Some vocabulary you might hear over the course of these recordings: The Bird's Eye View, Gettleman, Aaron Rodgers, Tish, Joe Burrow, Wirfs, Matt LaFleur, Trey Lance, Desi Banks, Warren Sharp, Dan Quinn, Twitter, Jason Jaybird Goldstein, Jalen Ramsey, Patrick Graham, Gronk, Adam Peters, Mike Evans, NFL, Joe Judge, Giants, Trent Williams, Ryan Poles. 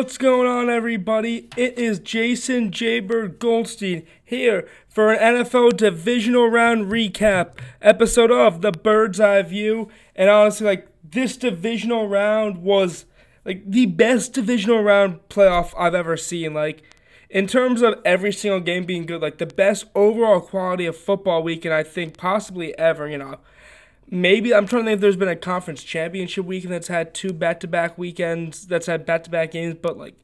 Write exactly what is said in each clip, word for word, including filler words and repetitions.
What's going on, everybody? It is Jason Jaybird Goldstein here for an N F L Divisional Round Recap episode of The Bird's Eye View. And honestly, like, this divisional round was, like, the best divisional round playoff I've ever seen. Like, in terms of every single game being good, like, the best overall quality of football weekend, I think, possibly ever, you know. Maybe, I'm trying to think if there's been a conference championship weekend that's had two back-to-back weekends, that's had back-to-back games, but like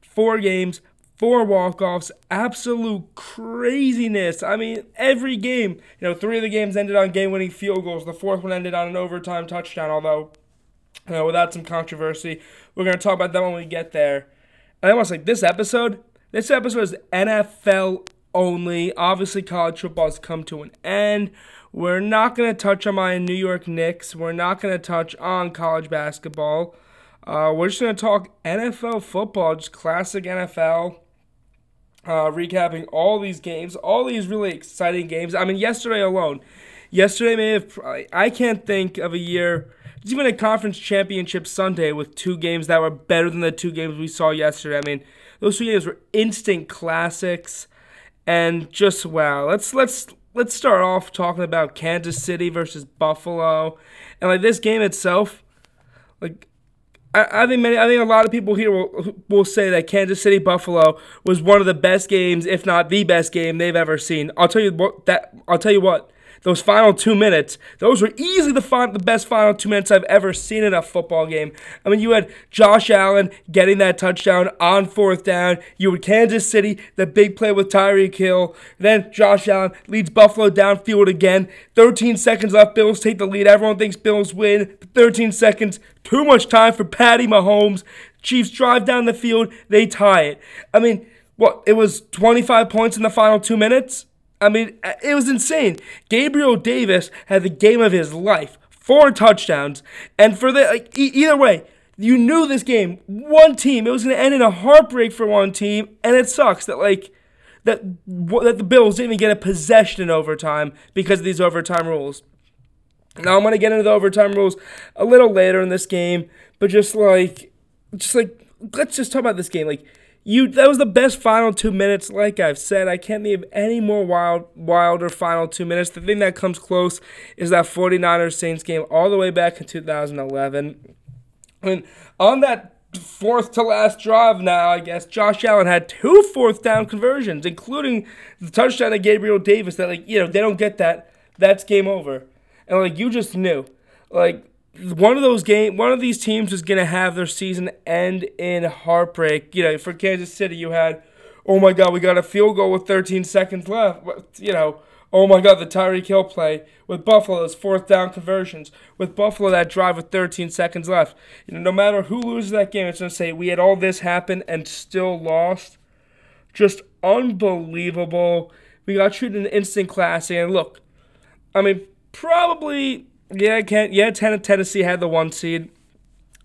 four games, four walk-offs, absolute craziness. I mean, every game, you know, three of the games ended on game-winning field goals. The fourth one ended on an overtime touchdown, although, you know, without some controversy. We're going to talk about that when we get there. And I want to say, this episode, this episode is N F L only. Obviously, college football has come to an end. We're not going to touch on my New York Knicks. We're not going to touch on college basketball. Uh, we're just going to talk N F L football, just classic N F L, uh, recapping all these games, all these really exciting games. I mean, yesterday alone, yesterday may have, I can't think of a year, even a conference championship Sunday with two games that were better than the two games we saw yesterday. I mean, those two games were instant classics, and just wow. Let's, let's, Let's start off talking about Kansas City versus Buffalo, and like this game itself, like I, I think many, I think a lot of people here will will say that Kansas City Buffalo was one of the best games, if not the best game they've ever seen. I'll tell you what, that I'll tell you what, those final two minutes, those were easily the final, the best final two minutes I've ever seen in a football game. I mean, you had Josh Allen getting that touchdown on fourth down. You had Kansas City, the big play with Tyreek Hill. Then Josh Allen leads Buffalo downfield again. thirteen seconds left, Bills take the lead. Everyone thinks Bills win. thirteen seconds, too much time for Patty Mahomes. Chiefs drive down the field, they tie it. I mean, what, it was twenty-five points in the final two minutes? I mean, it was insane. Gabriel Davis had the game of his life. Four touchdowns. And for the like, e- either way, you knew this game. One team, it was going to end in a heartbreak for one team, and it sucks that like that that the Bills didn't even get a possession in overtime because of these overtime rules. Now I'm going to get into the overtime rules a little later in this game, but just like just like let's just talk about this game. Like You that was the best final two minutes, like I've said. I can't think of any more wild, wilder final two minutes. The thing that comes close is that forty-niners Saints game all the way back in two thousand eleven. And on that fourth to last drive now, I guess, Josh Allen had two fourth down conversions, including the touchdown to Gabriel Davis. That, like, you know, they don't get that, that's game over. And, like, you just knew. Like, One of those game, one of these teams was gonna have their season end in heartbreak. You know, for Kansas City, you had, oh my God, we got a field goal with thirteen seconds left. You know, oh my God, the Tyreek Hill play with Buffalo, those fourth down conversions with Buffalo, that drive with thirteen seconds left. You know, no matter who loses that game, it's gonna say we had all this happen and still lost. Just unbelievable. We got treated in instant classic. And look, I mean, probably. Yeah, can't, yeah, Tennessee had the one seed,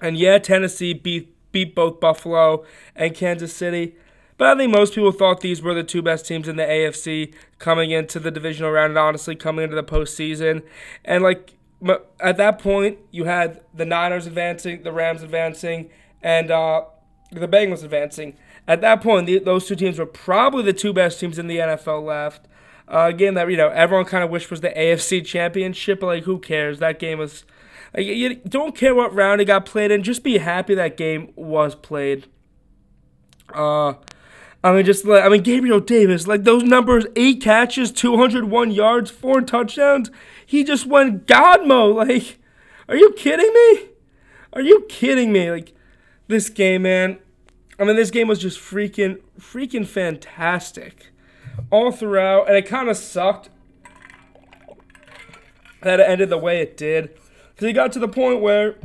and yeah, Tennessee beat beat both Buffalo and Kansas City, but I think most people thought these were the two best teams in the A F C coming into the divisional round and honestly coming into the postseason, and like at that point, you had the Niners advancing, the Rams advancing, and uh, the Bengals advancing. At that point, the, those two teams were probably the two best teams in the N F L left. Uh, a game that, you know, everyone kind of wished was the A F C Championship, but, like, who cares? That game was, like, you don't care what round it got played in. Just be happy that game was played. Uh, I mean, just, like, I mean, Gabriel Davis, like, those numbers, eight catches, two hundred one yards, four touchdowns. He just went God mode. Like, are you kidding me? Are you kidding me? Like, this game, man. I mean, this game was just freaking, freaking fantastic all throughout, and it kind of sucked that it ended the way it did, because it got to the point where,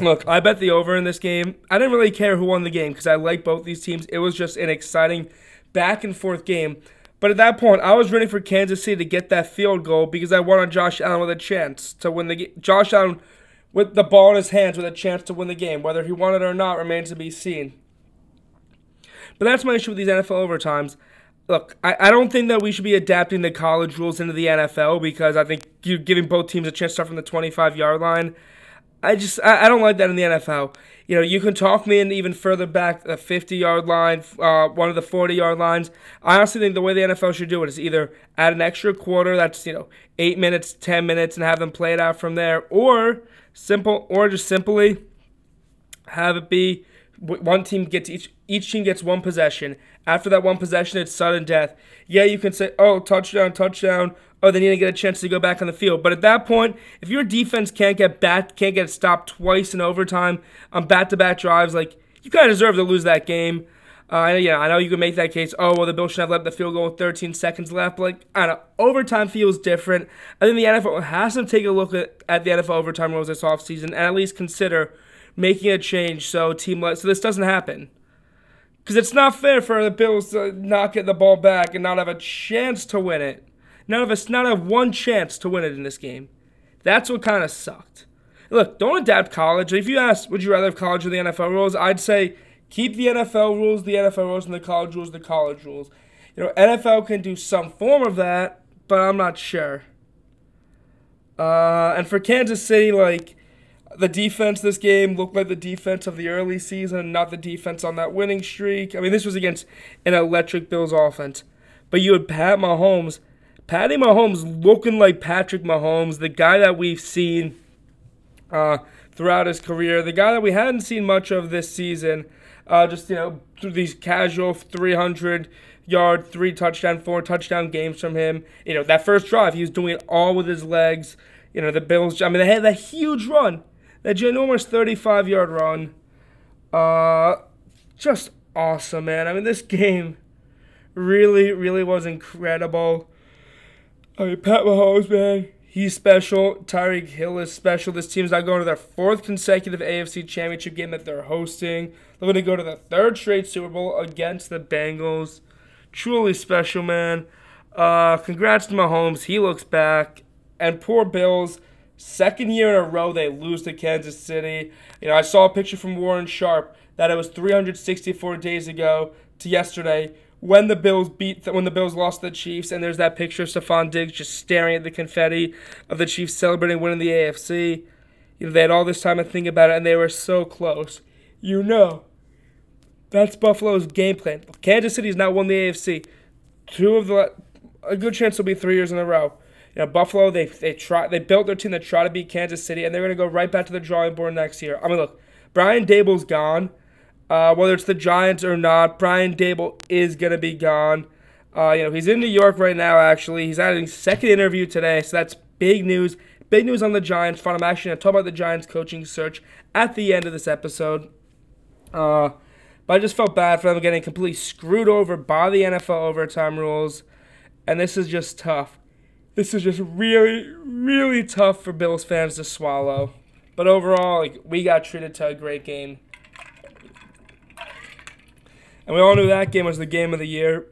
look, I bet the over in this game. I didn't really care who won the game, because I like both these teams. It was just an exciting back-and-forth game, but at that point, I was rooting for Kansas City to get that field goal, because I wanted Josh Allen with a chance to win the game. Josh Allen with the ball in his hands with a chance to win the game. Whether he won it or not remains to be seen, but that's my issue with these N F L overtimes. Look, I, I don't think that we should be adapting the college rules into the N F L, because I think you're giving both teams a chance to start from the twenty-five-yard line. I just I, I don't like that in the N F L. You know, you can talk me in even further back, the fifty-yard line, uh, one of the forty-yard lines. I honestly think the way the N F L should do it is either add an extra quarter, that's, you know, eight minutes, ten minutes, and have them play it out from there, or simple, or just simply have it be one team gets each each team gets one possession. After that one possession, it's sudden death. Yeah, you can say, oh, touchdown, touchdown. Oh, they need to get a chance to go back on the field. But at that point, if your defense can't get back, can't get stopped twice in overtime on back-to-back drives, like, you kind of deserve to lose that game. Uh, yeah, I know you can make that case. Oh, well, the Bills should have left the field goal with thirteen seconds left. But, like, I don't know. Overtime feels different. I think the N F L has to take a look at, at the N F L overtime rules this offseason and at least consider making a change so team so this doesn't happen. Because it's not fair for the Bills to not get the ball back and not have a chance to win it. None of us not have one chance to win it in this game. That's what kind of sucked. Look, don't adapt college. If you ask, would you rather have college or the N F L rules? I'd say keep the N F L rules, the N F L rules, and the college rules, the college rules. You know, N F L can do some form of that, but I'm not sure. Uh, and for Kansas City, like, the defense this game looked like the defense of the early season, not the defense on that winning streak. I mean, this was against an electric Bills offense. But you had Pat Mahomes. Patty Mahomes looking like Patrick Mahomes, the guy that we've seen uh, throughout his career, the guy that we hadn't seen much of this season, uh, just, you know, through these casual three hundred yard, three touchdown, four touchdown games from him. You know, that first drive, he was doing it all with his legs. You know, the Bills, I mean, they had that huge run, that ginormous thirty-five yard run. Uh, just awesome, man. I mean, this game really, really was incredible. I mean, Pat Mahomes, man, he's special. Tyreek Hill is special. This team's now going to their fourth consecutive A F C Championship game that they're hosting. They're going to go to the third straight Super Bowl against the Bengals. Truly special, man. Uh, congrats to Mahomes. He looks back. And poor Bills, second year in a row they lose to Kansas City. You know, I saw a picture from Warren Sharp that it was three hundred sixty-four days ago to yesterday, when the Bills beat, when the Bills lost to the Chiefs, and there's that picture of Stephon Diggs just staring at the confetti of the Chiefs celebrating winning the A F C. You know, they had all this time to think about it, and they were so close. You know, that's Buffalo's game plan. Kansas City's not won the A F C. Two of the, a good chance will be three years in a row. You know, Buffalo, they they try, they built their team that tried to beat Kansas City, and they're going to go right back to the drawing board next year. I mean, look, Brian Daboll's gone. Uh, whether it's the Giants or not, Brian Daboll is going to be gone. Uh, you know, he's in New York right now, actually. He's having his second interview today, so that's big news. Big news on the Giants front. I'm actually going to talk about the Giants coaching search at the end of this episode. Uh, but I just felt bad for them getting completely screwed over by the N F L overtime rules, and this is just tough. This is just really, really tough for Bills fans to swallow. But overall, like, we got treated to a great game. And we all knew that game was the game of the year.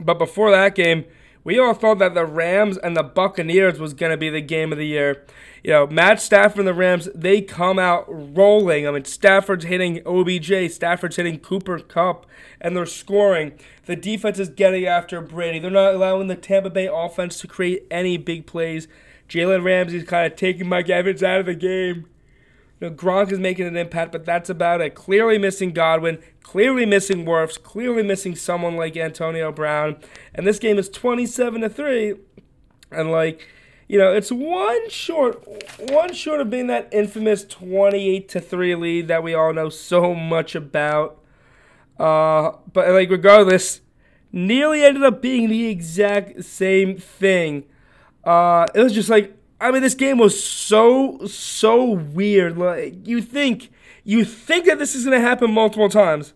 But before that game, we all thought that the Rams and the Buccaneers was going to be the game of the year. You know, Matt Stafford and the Rams, they come out rolling. I mean, Stafford's hitting O B J. Stafford's hitting Cooper Kupp. And they're scoring. The defense is getting after Brady. They're not allowing the Tampa Bay offense to create any big plays. Jalen Ramsey's kind of taking Mike Evans out of the game. You know, Gronk is making an impact, but that's about it. Clearly missing Godwin, clearly missing Wirfs, clearly missing someone like Antonio Brown. And this game is twenty-seven to three. And, like, you know, it's one short, one short of being that infamous twenty-eight to three lead that we all know so much about. Uh, but, like, regardless, nearly ended up being the exact same thing. Uh, it was just like, I mean, this game was so, so weird. Like, you think, you think that this is going to happen multiple times.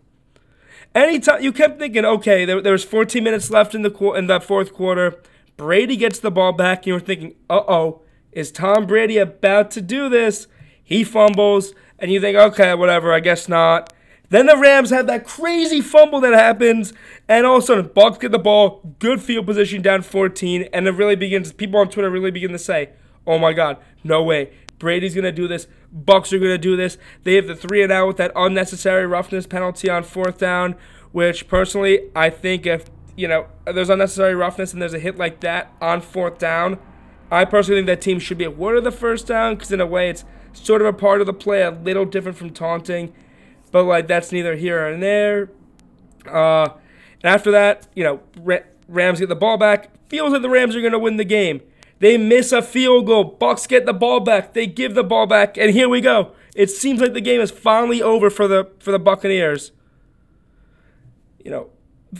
Anytime, you kept thinking, okay, there, there was fourteen minutes left in the in the fourth quarter. Brady gets the ball back, and you were thinking, uh-oh, is Tom Brady about to do this? He fumbles, and you think, okay, whatever, I guess not. Then the Rams have that crazy fumble that happens, and all of a sudden, Bucs get the ball, good field position, down fourteen, and it really begins, people on Twitter really begin to say, oh my God, no way. Brady's going to do this. Bucs are going to do this. They have the three and out with that unnecessary roughness penalty on fourth down, which personally, I think if, you know, there's unnecessary roughness and there's a hit like that on fourth down, I personally think that team should be awarded the first down because in a way it's sort of a part of the play, a little different from taunting, but like that's neither here nor there. Uh, and after that, you know, Ra- Rams get the ball back. Feels like the Rams are going to win the game. They miss a field goal. Bucks get the ball back. They give the ball back, and here we go. It seems like the game is finally over for the for the Buccaneers. You know,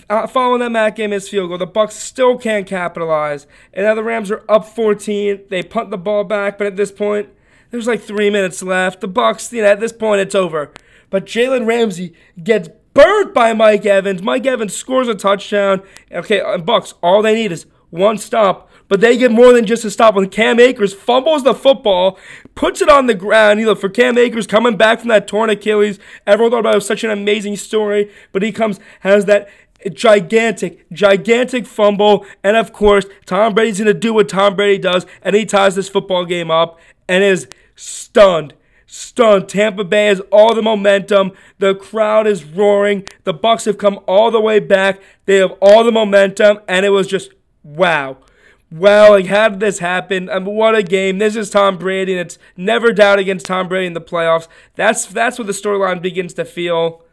uh, following that Matt game is field goal. The Bucs still can't capitalize, and now the Rams are up fourteen. They punt the ball back, but at this point, there's like three minutes left. The Bucs, you know, at this point, it's over. But Jalen Ramsey gets burnt by Mike Evans. Mike Evans scores a touchdown. Okay, and Bucs, all they need is one stop. But they get more than just a stop when Cam Akers fumbles the football, puts it on the ground. You know, for Cam Akers coming back from that torn Achilles, everyone thought about it was such an amazing story. But he comes, has that gigantic, gigantic fumble. And, of course, Tom Brady's going to do what Tom Brady does, and he ties this football game up and is stunned. Stunned. Tampa Bay has all the momentum. The crowd is roaring. The Bucs have come all the way back. They have all the momentum, and it was just wow. Wow, like how did this happen? I mean, what a game. This is Tom Brady, and it's never doubt against Tom Brady in the playoffs. That's that's what the storyline begins to feel.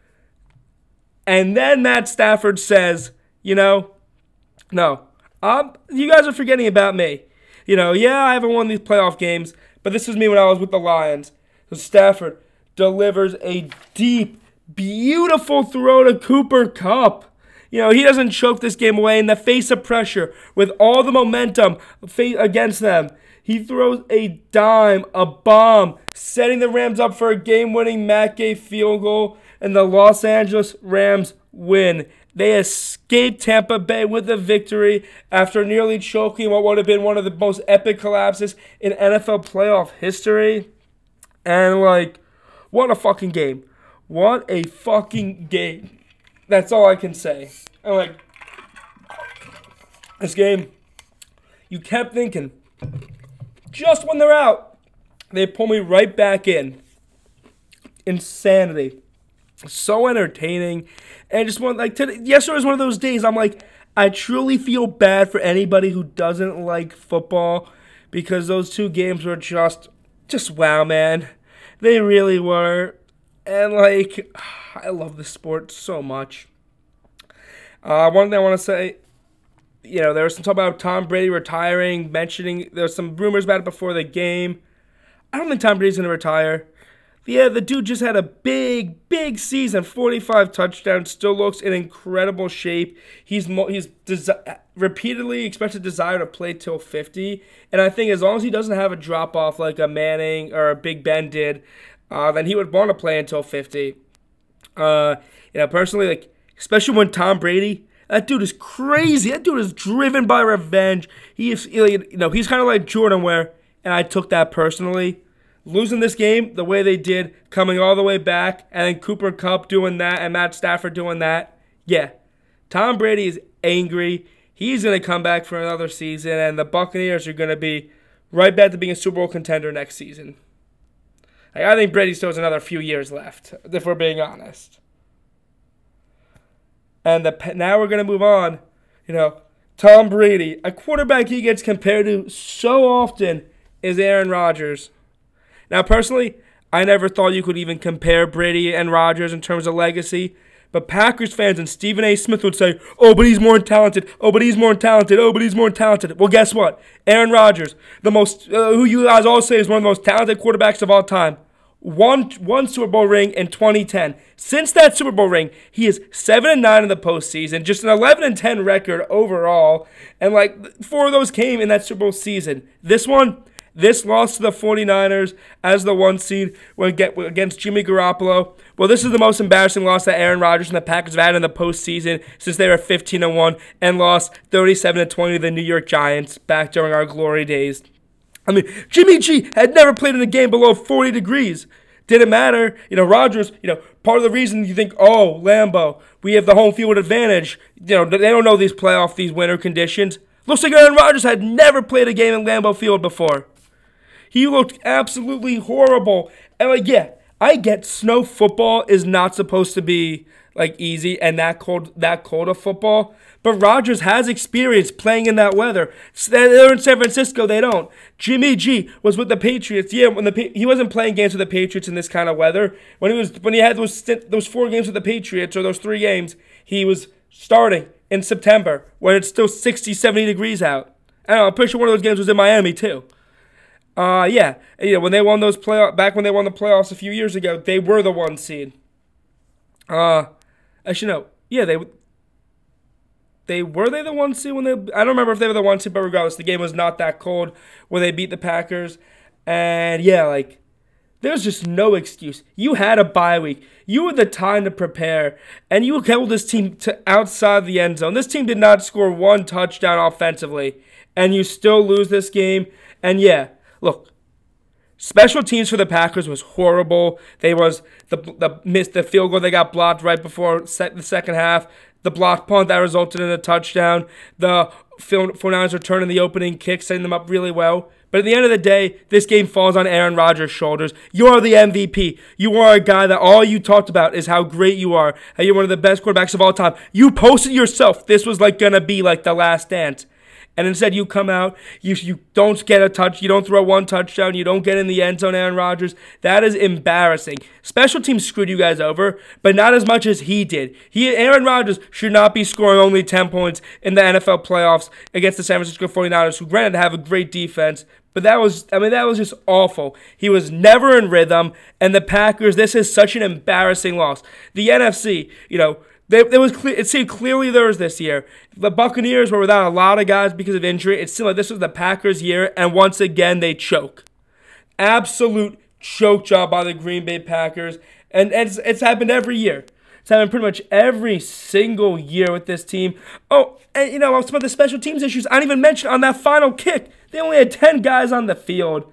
And then Matt Stafford says, you know, no, I'm, you guys are forgetting about me. You know, yeah, I haven't won these playoff games, but this was me when I was with the Lions. So Stafford delivers a deep, beautiful throw to Cooper Kupp. You know, he doesn't choke this game away in the face of pressure with all the momentum against them. He throws a dime, a bomb, setting the Rams up for a game-winning Mackey field goal, and the Los Angeles Rams win. They escape Tampa Bay with a victory after nearly choking what would have been one of the most epic collapses in N F L playoff history. And, like, what a fucking game. What a fucking game. That's all I can say. And, like, this game, you kept thinking, just when they're out, they pull me right back in. Insanity. So entertaining. And I just want, like, today, yesterday was one of those days I'm like, I truly feel bad for anybody who doesn't like football because those two games were just, just wow, man. They really were. And, like, I love this sport so much. Uh, one thing I want to say, you know, there was some talk about Tom Brady retiring, mentioning there's some rumors about it before the game. I don't think Tom Brady's going to retire. Yeah, the dude just had a big, big season, forty-five touchdowns, still looks in incredible shape. He's mo- he's desi- repeatedly expressed a desire to play till fifty, and I think as long as he doesn't have a drop-off like a Manning or a Big Ben did, Uh, then he would want to play until fifty. Uh, you know, personally, like, especially when Tom Brady, that dude is crazy. That dude is driven by revenge. He is, you know, he's kind of like Jordan where, and I took that personally. Losing this game the way they did, coming all the way back, and then Cooper Kupp doing that, and Matt Stafford doing that. Yeah, Tom Brady is angry. He's going to come back for another season, and the Buccaneers are going to be right back to being a Super Bowl contender next season. Like, I think Brady still has another few years left, if we're being honest. And the now we're going to move on. You know, Tom Brady, a quarterback he gets compared to so often is Aaron Rodgers. Now, personally, I never thought you could even compare Brady and Rodgers in terms of legacy. But Packers fans and Stephen A. Smith would say, oh, but he's more talented. Oh, but he's more talented. Oh, but he's more talented. Well, guess what? Aaron Rodgers, the most, uh, who you guys all say is one of the most talented quarterbacks of all time. One, one Super Bowl ring in twenty ten. Since that Super Bowl ring, he is seven and nine in the postseason, just an eleven and ten record overall. And, like, four of those came in that Super Bowl season. This one, this loss to the forty-niners as the one seed against Jimmy Garoppolo. Well, this is the most embarrassing loss that Aaron Rodgers and the Packers have had in the postseason since they were fifteen and one and lost thirty-seven to twenty to the New York Giants back during our glory days. I mean, Jimmy G had never played in a game below forty degrees. Didn't matter. You know, Rodgers, you know, part of the reason you think, oh, Lambeau, we have the home field advantage. You know, they don't know these playoff, these winter conditions. Looks like Aaron Rodgers had never played a game in Lambeau Field before. He looked absolutely horrible. And, like, yeah, I get snow football is not supposed to be like easy and that cold that cold of football. But Rodgers has experience playing in that weather. They're in San Francisco, they don't. Jimmy G was with the Patriots. Yeah, when the he wasn't playing games with the Patriots in this kind of weather. When he was when he had those those four games with the Patriots, or those three games, he was starting in September when it's still sixty, seventy degrees out. I don't know, I'm pretty sure one of those games was in Miami too. Uh, yeah, you know, when they won those playoff back when they won the playoffs a few years ago, they were the one seed. Uh, actually, no, yeah, they they were they the one seed when they. I don't remember if they were the one seed, but regardless, the game was not that cold when they beat the Packers. And yeah, like there's just no excuse. You had a bye week. You had the time to prepare, and you held this team to outside the end zone. This team did not score one touchdown offensively, and you still lose this game. And yeah. Look, special teams for the Packers was horrible. They was the the missed the field goal. They got blocked right before set the second half. The blocked punt that resulted in a touchdown. The forty-niners return in the opening kick, setting them up really well. But at the end of the day, this game falls on Aaron Rodgers' shoulders. You are the M V P. You are a guy that all you talked about is how great you are, how you're one of the best quarterbacks of all time. You posted yourself. This was like gonna be like the last dance. And instead you come out, you you don't get a touch, you don't throw one touchdown, you don't get in the end zone, Aaron Rodgers. That is embarrassing. Special teams screwed you guys over, but not as much as he did. He Aaron Rodgers should not be scoring only ten points in the N F L playoffs against the San Francisco forty-niners, who granted have a great defense. But that was, I mean, that was just awful. He was never in rhythm, and the Packers, this is such an embarrassing loss. The N F C, you know, They, it, was cle- it seemed clearly theirs this year. The Buccaneers were without a lot of guys because of injury. It seemed like this was the Packers' year, and once again, they choke. Absolute choke job by the Green Bay Packers, and, and it's, it's happened every year. It's happened pretty much every single year with this team. Oh, and you know, some of the special teams issues I didn't even mention on that final kick. They only had ten guys on the field,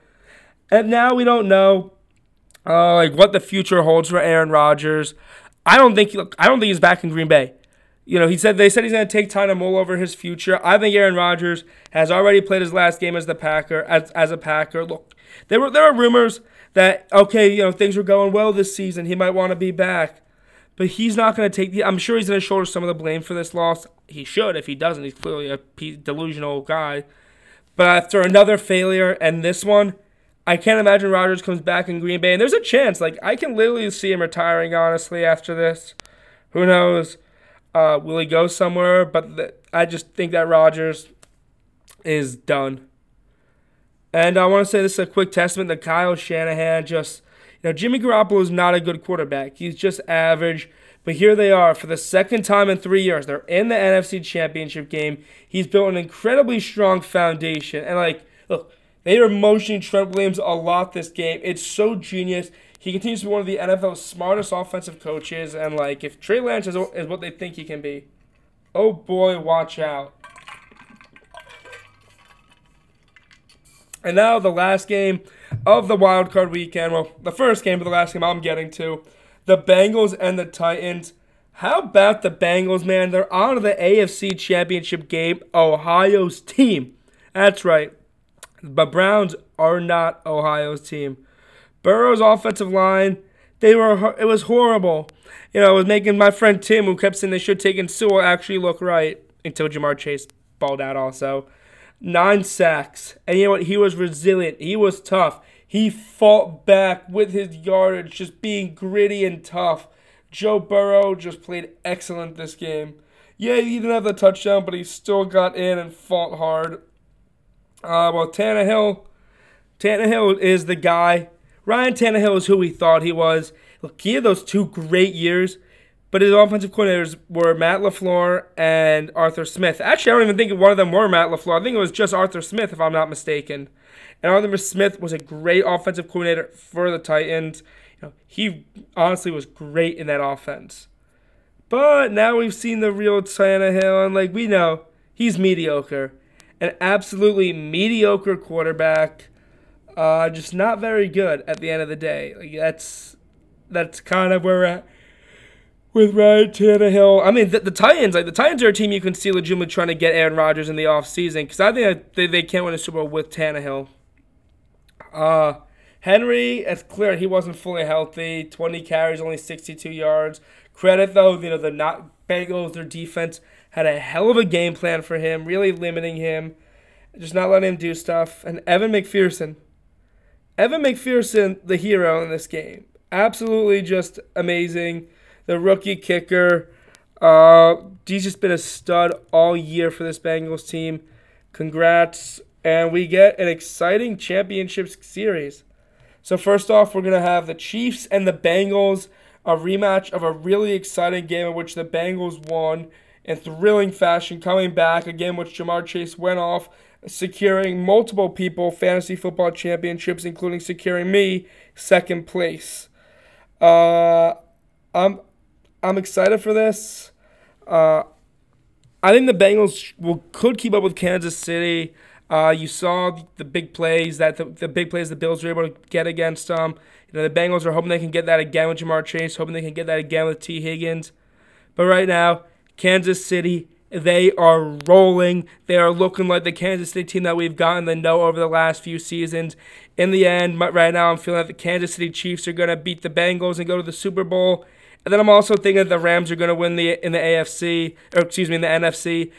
and now we don't know uh, like what the future holds for Aaron Rodgers. I don't think look, I don't think he's back in Green Bay. You know, he said they said he's going to take time to mull over his future. I think Aaron Rodgers has already played his last game as the Packer as, as a Packer. Look, there were there were rumors that okay, you know, things were going well this season. He might want to be back, but he's not going to take the. I'm sure he's going to shoulder some of the blame for this loss. He should. If he doesn't, he's clearly a delusional guy. But after another failure and this one, I can't imagine Rodgers comes back in Green Bay, and there's a chance. Like, I can literally see him retiring, honestly, after this. Who knows? Uh, will he go somewhere? But th- I just think that Rodgers is done. And I want to say this is a quick testament to Kyle Shanahan. Just, you know, Jimmy Garoppolo is not a good quarterback. He's just average. But here they are for the second time in three years. They're in the N F C Championship game. He's built an incredibly strong foundation. And, like, look. They are motioning Trent Williams a lot this game. It's so genius. He continues to be one of the N F L's smartest offensive coaches. And, like, if Trey Lance is, is what they think he can be, oh, boy, watch out. And now the last game of the wild card weekend. Well, the first game, but the last game I'm getting to. The Bengals and the Titans. How about the Bengals, man? They're on to the A F C Championship game. Ohio's team. That's right. But Browns are not Ohio's team. Burrow's offensive line, they were it was horrible. You know, it was making my friend Tim, who kept saying they should take in Sewell, actually look right until Jamar Chase balled out also. Nine sacks. And you know what? He was resilient. He was tough. He fought back with his yardage, just being gritty and tough. Joe Burrow just played excellent this game. Yeah, he didn't have the touchdown, but he still got in and fought hard. Uh, well, Tannehill, Tannehill is the guy. Ryan Tannehill is who we thought he was. Look, he had those two great years, but his offensive coordinators were Matt LaFleur and Arthur Smith. Actually, I don't even think one of them were Matt LaFleur. I think it was just Arthur Smith, if I'm not mistaken. And Arthur Smith was a great offensive coordinator for the Titans. You know, he honestly was great in that offense. But now we've seen the real Tannehill, and like we know, he's mediocre. An absolutely mediocre quarterback, uh, just not very good at the end of the day. Like that's that's kind of where we're at with Ryan Tannehill. I mean, the, the Titans, like the Titans are a team you can see legitimately trying to get Aaron Rodgers in the offseason because I think they, they can't win a Super Bowl with Tannehill. Uh, Henry, it's clear he wasn't fully healthy. twenty carries, only sixty-two yards. Credit, though, you know, the not Bengals, their defense had a hell of a game plan for him, really limiting him, just not letting him do stuff. And Evan McPherson, Evan McPherson, the hero in this game. Absolutely just amazing. The rookie kicker. Uh, he's just been a stud all year for this Bengals team. Congrats. And we get an exciting championship series. So first off, we're going to have the Chiefs and the Bengals, a rematch of a really exciting game in which the Bengals won in thrilling fashion, coming back, a game in which Jamar Chase went off, securing multiple people fantasy football championships, including securing me second place. Uh, I'm I'm excited for this. Uh, I think the Bengals will could keep up with Kansas City. Uh, you saw the big plays that the, the big plays the Bills were able to get against them. You know, the Bengals are hoping they can get that again with Jamar Chase, hoping they can get that again with T. Higgins. But right now, Kansas City, they are rolling. They are looking like the Kansas City team that we've gotten to know over the last few seasons. In the end, right now, I'm feeling that the Kansas City Chiefs are going to beat the Bengals and go to the Super Bowl. And then I'm also thinking that the Rams are going to win the in the A F C, or excuse me, in the N F C.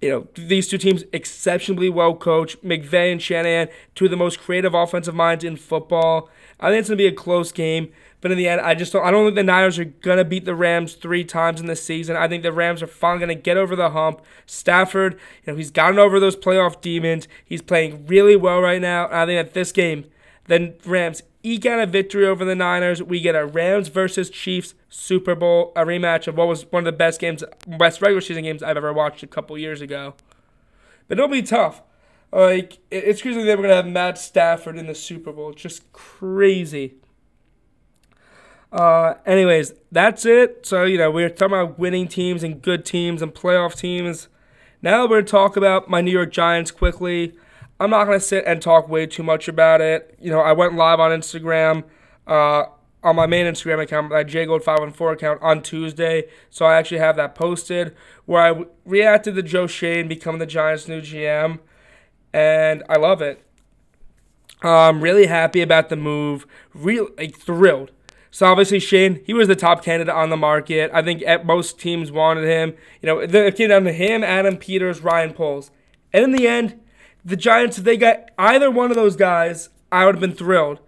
You know, these two teams exceptionally well coached. McVay and Shanahan, two of the most creative offensive minds in football. I think it's going to be a close game, but in the end, I just don't, I don't think the Niners are going to beat the Rams three times in this season. I think the Rams are finally going to get over the hump. Stafford, you know, he's gotten over those playoff demons. He's playing really well right now. I think that this game, the Rams eke out a victory over the Niners. We get a Rams versus Chiefs Super Bowl, a rematch of what was one of the best games, best regular season games I've ever watched a couple years ago. But it'll be tough. Like, it's crazy that we're gonna have Matt Stafford in the Super Bowl. Just crazy. Uh, anyways, that's it. So, you know, we were talking about winning teams and good teams and playoff teams. Now we're gonna talk about my New York Giants quickly. I'm not going to sit and talk way too much about it. You know, I went live on Instagram, uh, on my main Instagram account, my J Gold five one four account, on Tuesday. So I actually have that posted, where I w- reacted to Joe Schoen becoming the Giants' new G M. And I love it. I'm really happy about the move. Real, like, thrilled. So obviously Schoen, he was the top candidate on the market. I think at most teams wanted him. You know, it came down to him, Adam Peters, Ryan Poles. And in the end, the Giants, if they got either one of those guys, I would have been thrilled.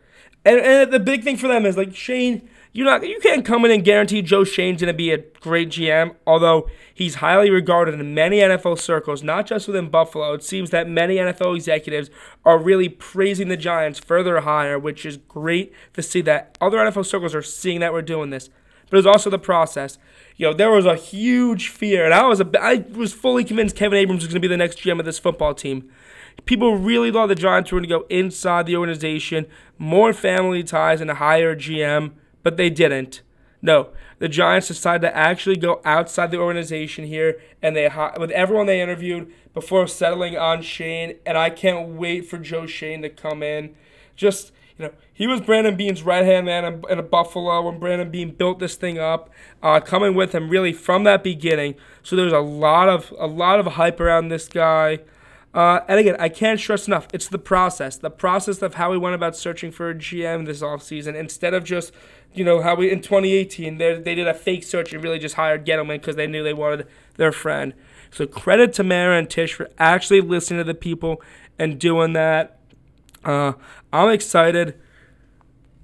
And, and the big thing for them is, like, Shane, you're not, you can't come in and guarantee Joe Schoen's going to be a great G M, although he's highly regarded in many N F L circles, not just within Buffalo. It seems that many N F L executives are really praising the Giants further higher, which is great to see that other N F L circles are seeing that we're doing this. But it was also the process. You know, there was a huge fear, and I was, a, I was fully convinced Kevin Abrams was going to be the next G M of this football team. People really thought the Giants were going to go inside the organization, more family ties, and a higher G M, but they didn't. No, the Giants decided to actually go outside the organization here, and they with everyone they interviewed before settling on Shane, and I can't wait for Joe Schoen to come in. Just, you know, he was Brandon Beane's right-hand man in, in Buffalo when Brandon Beane built this thing up, uh, coming with him really from that beginning. So there's a lot of a lot of hype around this guy. Uh, and again, I can't stress enough, it's the process. The process of how we went about searching for a G M this offseason, instead of just, you know, how we in twenty eighteen, they did a fake search and really just hired Gettleman because they knew they wanted their friend. So credit to Mara and Tish for actually listening to the people and doing that. Uh, I'm excited.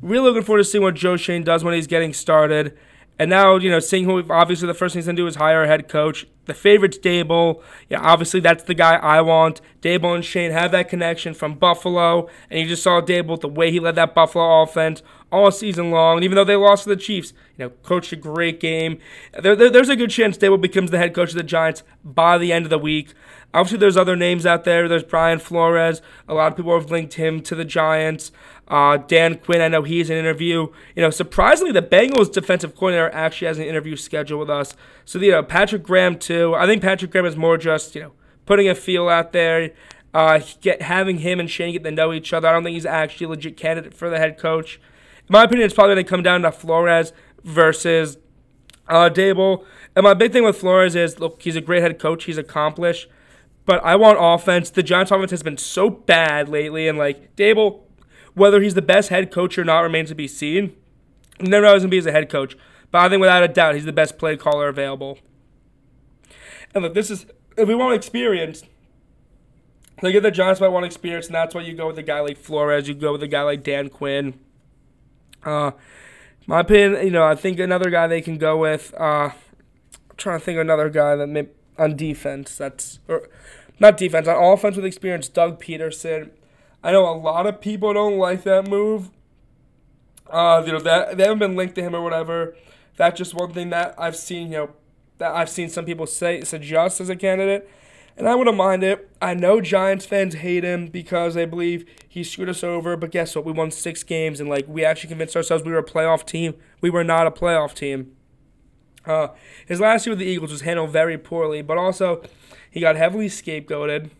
Really looking forward to seeing what Joe Schoen does when he's getting started. And now, you know, seeing who, obviously the first thing he's going to do is hire a head coach. The favorite's Daboll. Yeah, obviously that's the guy I want. Daboll and Shane have that connection from Buffalo. And you just saw Daboll, the way he led that Buffalo offense all season long. And even though they lost to the Chiefs, you know, coached a great game. There, there, there's a good chance Daboll becomes the head coach of the Giants by the end of the week. Obviously there's other names out there. There's Brian Flores. A lot of people have linked him to the Giants. Uh, Dan Quinn, I know he's in an interview. You know, surprisingly, the Bengals defensive coordinator actually has an interview scheduled with us. So, you know, Patrick Graham, too. I think Patrick Graham is more just, you know, putting a feel out there, uh, get, having him and Shane get to know each other. I don't think he's actually a legit candidate for the head coach. In my opinion, it's probably going to come down to Flores versus uh, Daboll. And my big thing with Flores is, look, he's a great head coach. He's accomplished. But I want offense. The Giants' offense has been so bad lately. And, like, Daboll, whether he's the best head coach or not remains to be seen. Never know he's going to be as a head coach. But I think without a doubt, he's the best play caller available. And look, this is, if we want experience, look at the Giants might want experience, and that's why you go with a guy like Flores, you go with a guy like Dan Quinn. Uh, my opinion, you know, I think another guy they can go with, uh, I'm trying to think of another guy that may, on defense, that's, or not defense, on offense with experience, Doug Peterson. I know a lot of people don't like that move. Uh, you know, that they haven't been linked to him or whatever. That's just one thing that I've seen, you know, that I've seen some people say suggest as a candidate. And I wouldn't mind it. I know Giants fans hate him because they believe he screwed us over. But guess what? We won six games, and like we actually convinced ourselves we were a playoff team. We were not a playoff team. Uh, his last year with the Eagles was handled very poorly, but also he got heavily scapegoated.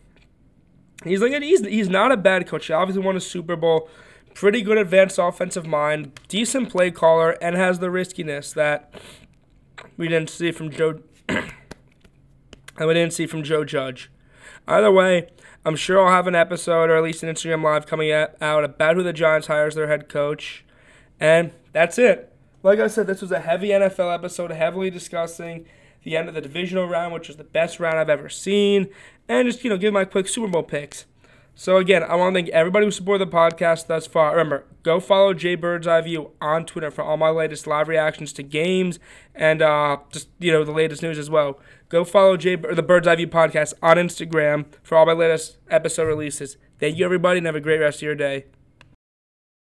He's like he's he's not a bad coach. He obviously won a Super Bowl. Pretty good advanced offensive mind, decent play caller, and has the riskiness that we didn't see from Joe. And we didn't see from Joe Judge. Either way, I'm sure I'll have an episode or at least an Instagram Live coming out about who the Giants hires their head coach. And that's it. Like I said, this was a heavy N F L episode, heavily discussing the end of the divisional round, which was the best round I've ever seen, and just, you know, give my quick Super Bowl picks. So, again, I want to thank everybody who supported the podcast thus far. Remember, go follow Birds Eye View on Twitter for all my latest live reactions to games and uh, just, you know, the latest news as well. Go follow J- or the Birds Eye View podcast on Instagram for all my latest episode releases. Thank you, everybody, and have a great rest of your day.